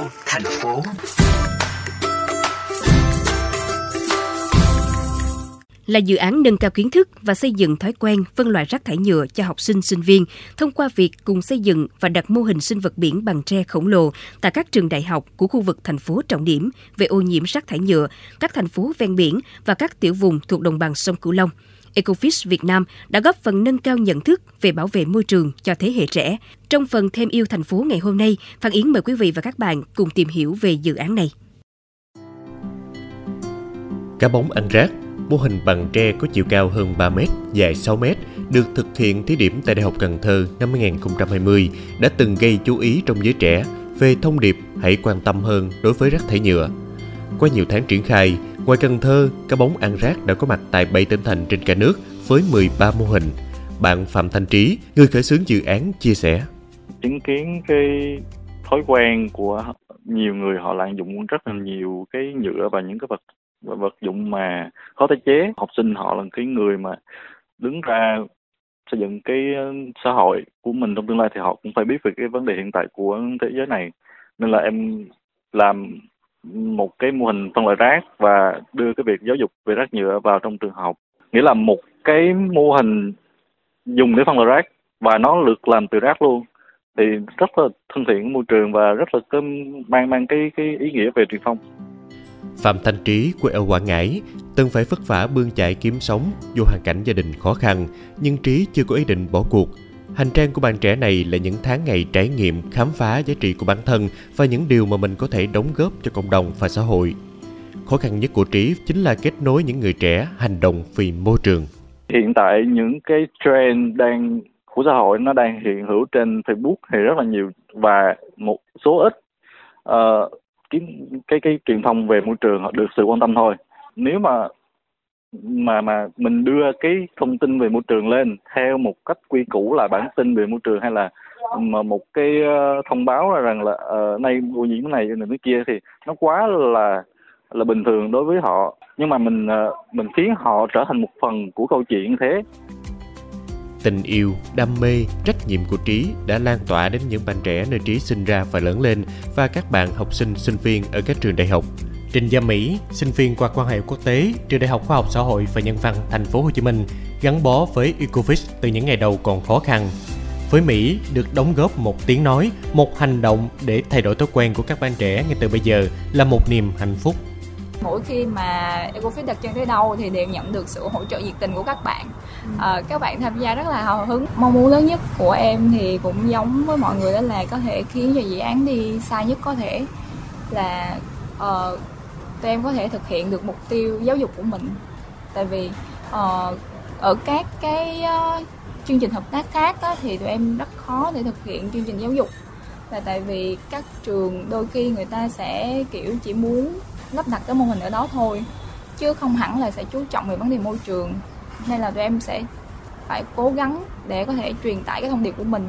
theo thành phố. Là dự án nâng cao kiến thức và xây dựng thói quen phân loại rác thải nhựa cho học sinh, sinh viên thông qua việc cùng xây dựng và đặt mô hình sinh vật biển bằng tre khổng lồ tại các trường đại học của khu vực thành phố trọng điểm về ô nhiễm rác thải nhựa, các thành phố ven biển và các tiểu vùng thuộc đồng bằng sông Cửu Long. Ecofish Việt Nam đã góp phần nâng cao nhận thức về bảo vệ môi trường cho thế hệ trẻ. Trong phần Thêm yêu thành phố ngày hôm nay, Phan Yến mời quý vị và các bạn cùng tìm hiểu về dự án này. Cá bóng ăn rác, mô hình bằng tre có chiều cao hơn 3 mét, dài 6 mét, được thực hiện thí điểm tại Đại học Cần Thơ năm 2020 đã từng gây chú ý trong giới trẻ về thông điệp hãy quan tâm hơn đối với rác thải nhựa. Qua nhiều tháng triển khai, ngoài Cần Thơ, cá bóng ăn rác đã có mặt tại 7 tỉnh thành trên cả nước với 13 mô hình. Bạn Phạm Thanh Trí, người khởi xướng dự án, chia sẻ. Chứng kiến cái thói quen của nhiều người, họ lạm dụng rất là nhiều cái nhựa và những cái vật dụng mà khó tái chế. Học sinh họ là cái người mà đứng ra xây dựng cái xã hội của mình trong tương lai, thì họ cũng phải biết về cái vấn đề hiện tại của thế giới này. Nên là em làm một cái mô hình phân loại rác và đưa cái việc giáo dục về rác nhựa vào trong trường học. Nghĩa là một cái mô hình dùng để phân loại rác và nó được làm từ rác luôn, thì rất là thân thiện môi trường và rất là mang cái ý nghĩa về truyền thông. Phạm Thanh Trí quê ở Quảng Ngãi từng phải vất vả bươn chải kiếm sống dù hoàn cảnh gia đình khó khăn, nhưng Trí chưa có ý định bỏ cuộc. Hành trang của bạn trẻ này là những tháng ngày trải nghiệm, khám phá giá trị của bản thân và những điều mà mình có thể đóng góp cho cộng đồng và xã hội. Khó khăn nhất của Trí chính là kết nối những người trẻ hành động vì môi trường. Hiện tại những cái trend của xã hội nó đang hiện hữu trên Facebook thì rất là nhiều, và một số ít cái truyền thông về môi trường họ được sự quan tâm thôi. Nếu mà mình đưa cái thông tin về môi trường lên theo một cách quy củ là bản tin về môi trường hay là một cái thông báo rằng là nay ô nhiễm này này kia, thì nó quá là bình thường đối với họ, nhưng mà mình khiến họ trở thành một phần của câu chuyện. Thế tình yêu, đam mê, trách nhiệm của Trí đã lan tỏa đến những bạn trẻ nơi Trí sinh ra và lớn lên và các bạn học sinh, sinh viên ở các trường đại học. Trịnh Gia Mỹ, sinh viên qua quan hệ quốc tế, trường Đại học Khoa học Xã hội và Nhân văn Thành phố Hồ Chí Minh, gắn bó với Ecofish từ những ngày đầu còn khó khăn. Với Mỹ, được đóng góp một tiếng nói, một hành động để thay đổi thói quen của các bạn trẻ ngay từ bây giờ là một niềm hạnh phúc. Mỗi khi mà Ecofish đặt chân tới đâu thì đều nhận được sự hỗ trợ nhiệt tình của các bạn. Các bạn tham gia rất là hào hứng. Mong muốn lớn nhất của em thì cũng giống với mọi người, đó là có thể khiến cho dự án đi xa nhất có thể, là tụi em có thể thực hiện được mục tiêu giáo dục của mình. Tại vì ở các cái chương trình hợp tác khác đó, thì tụi em rất khó để thực hiện chương trình giáo dục, là tại vì các trường đôi khi người ta sẽ kiểu chỉ muốn lắp đặt cái mô hình ở đó thôi, chứ không hẳn là sẽ chú trọng về vấn đề môi trường. Nên là tụi em sẽ phải cố gắng để có thể truyền tải cái thông điệp của mình